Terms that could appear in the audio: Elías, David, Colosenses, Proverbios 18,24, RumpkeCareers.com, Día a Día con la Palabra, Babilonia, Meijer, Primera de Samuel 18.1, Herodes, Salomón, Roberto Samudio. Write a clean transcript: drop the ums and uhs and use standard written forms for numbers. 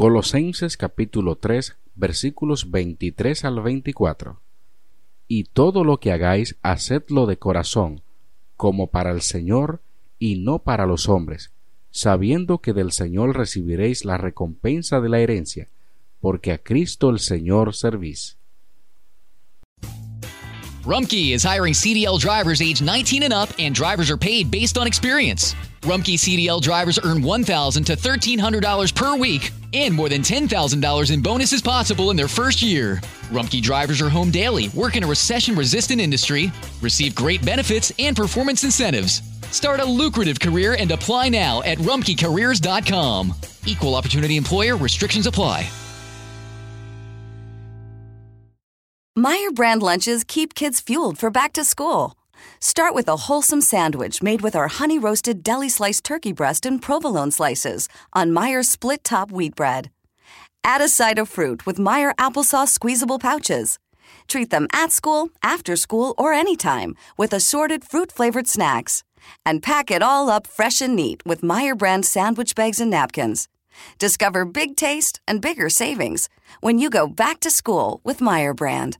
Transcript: Colosenses capítulo 3, versículos 23 al 24. Y todo lo que hagáis, hacedlo de corazón, como para el Señor y no para los hombres, sabiendo que del Señor recibiréis la recompensa de la herencia, porque a Cristo el Señor servís. Rumpke is hiring CDL drivers age 19 and up, and drivers are paid based on experience. Rumpke CDL drivers earn $1,000 to $1,300 per week, and more than $10,000 in bonuses possible in their first year. Rumpke drivers are home daily, work in a recession-resistant industry, receive great benefits and performance incentives. Start a lucrative career and apply now at RumpkeCareers.com. Equal opportunity employer. Restrictions apply. Meijer brand lunches keep kids fueled for back to school. Start with a wholesome sandwich made with our honey-roasted deli-sliced turkey breast and provolone slices on Meijer split-top wheat bread. Add a side of fruit with Meijer applesauce squeezable pouches. Treat them at school, after school, or anytime with assorted fruit-flavored snacks. And pack it all up fresh and neat with Meijer brand sandwich bags and napkins. Discover big taste and bigger savings when you go back to school with Meijer brand.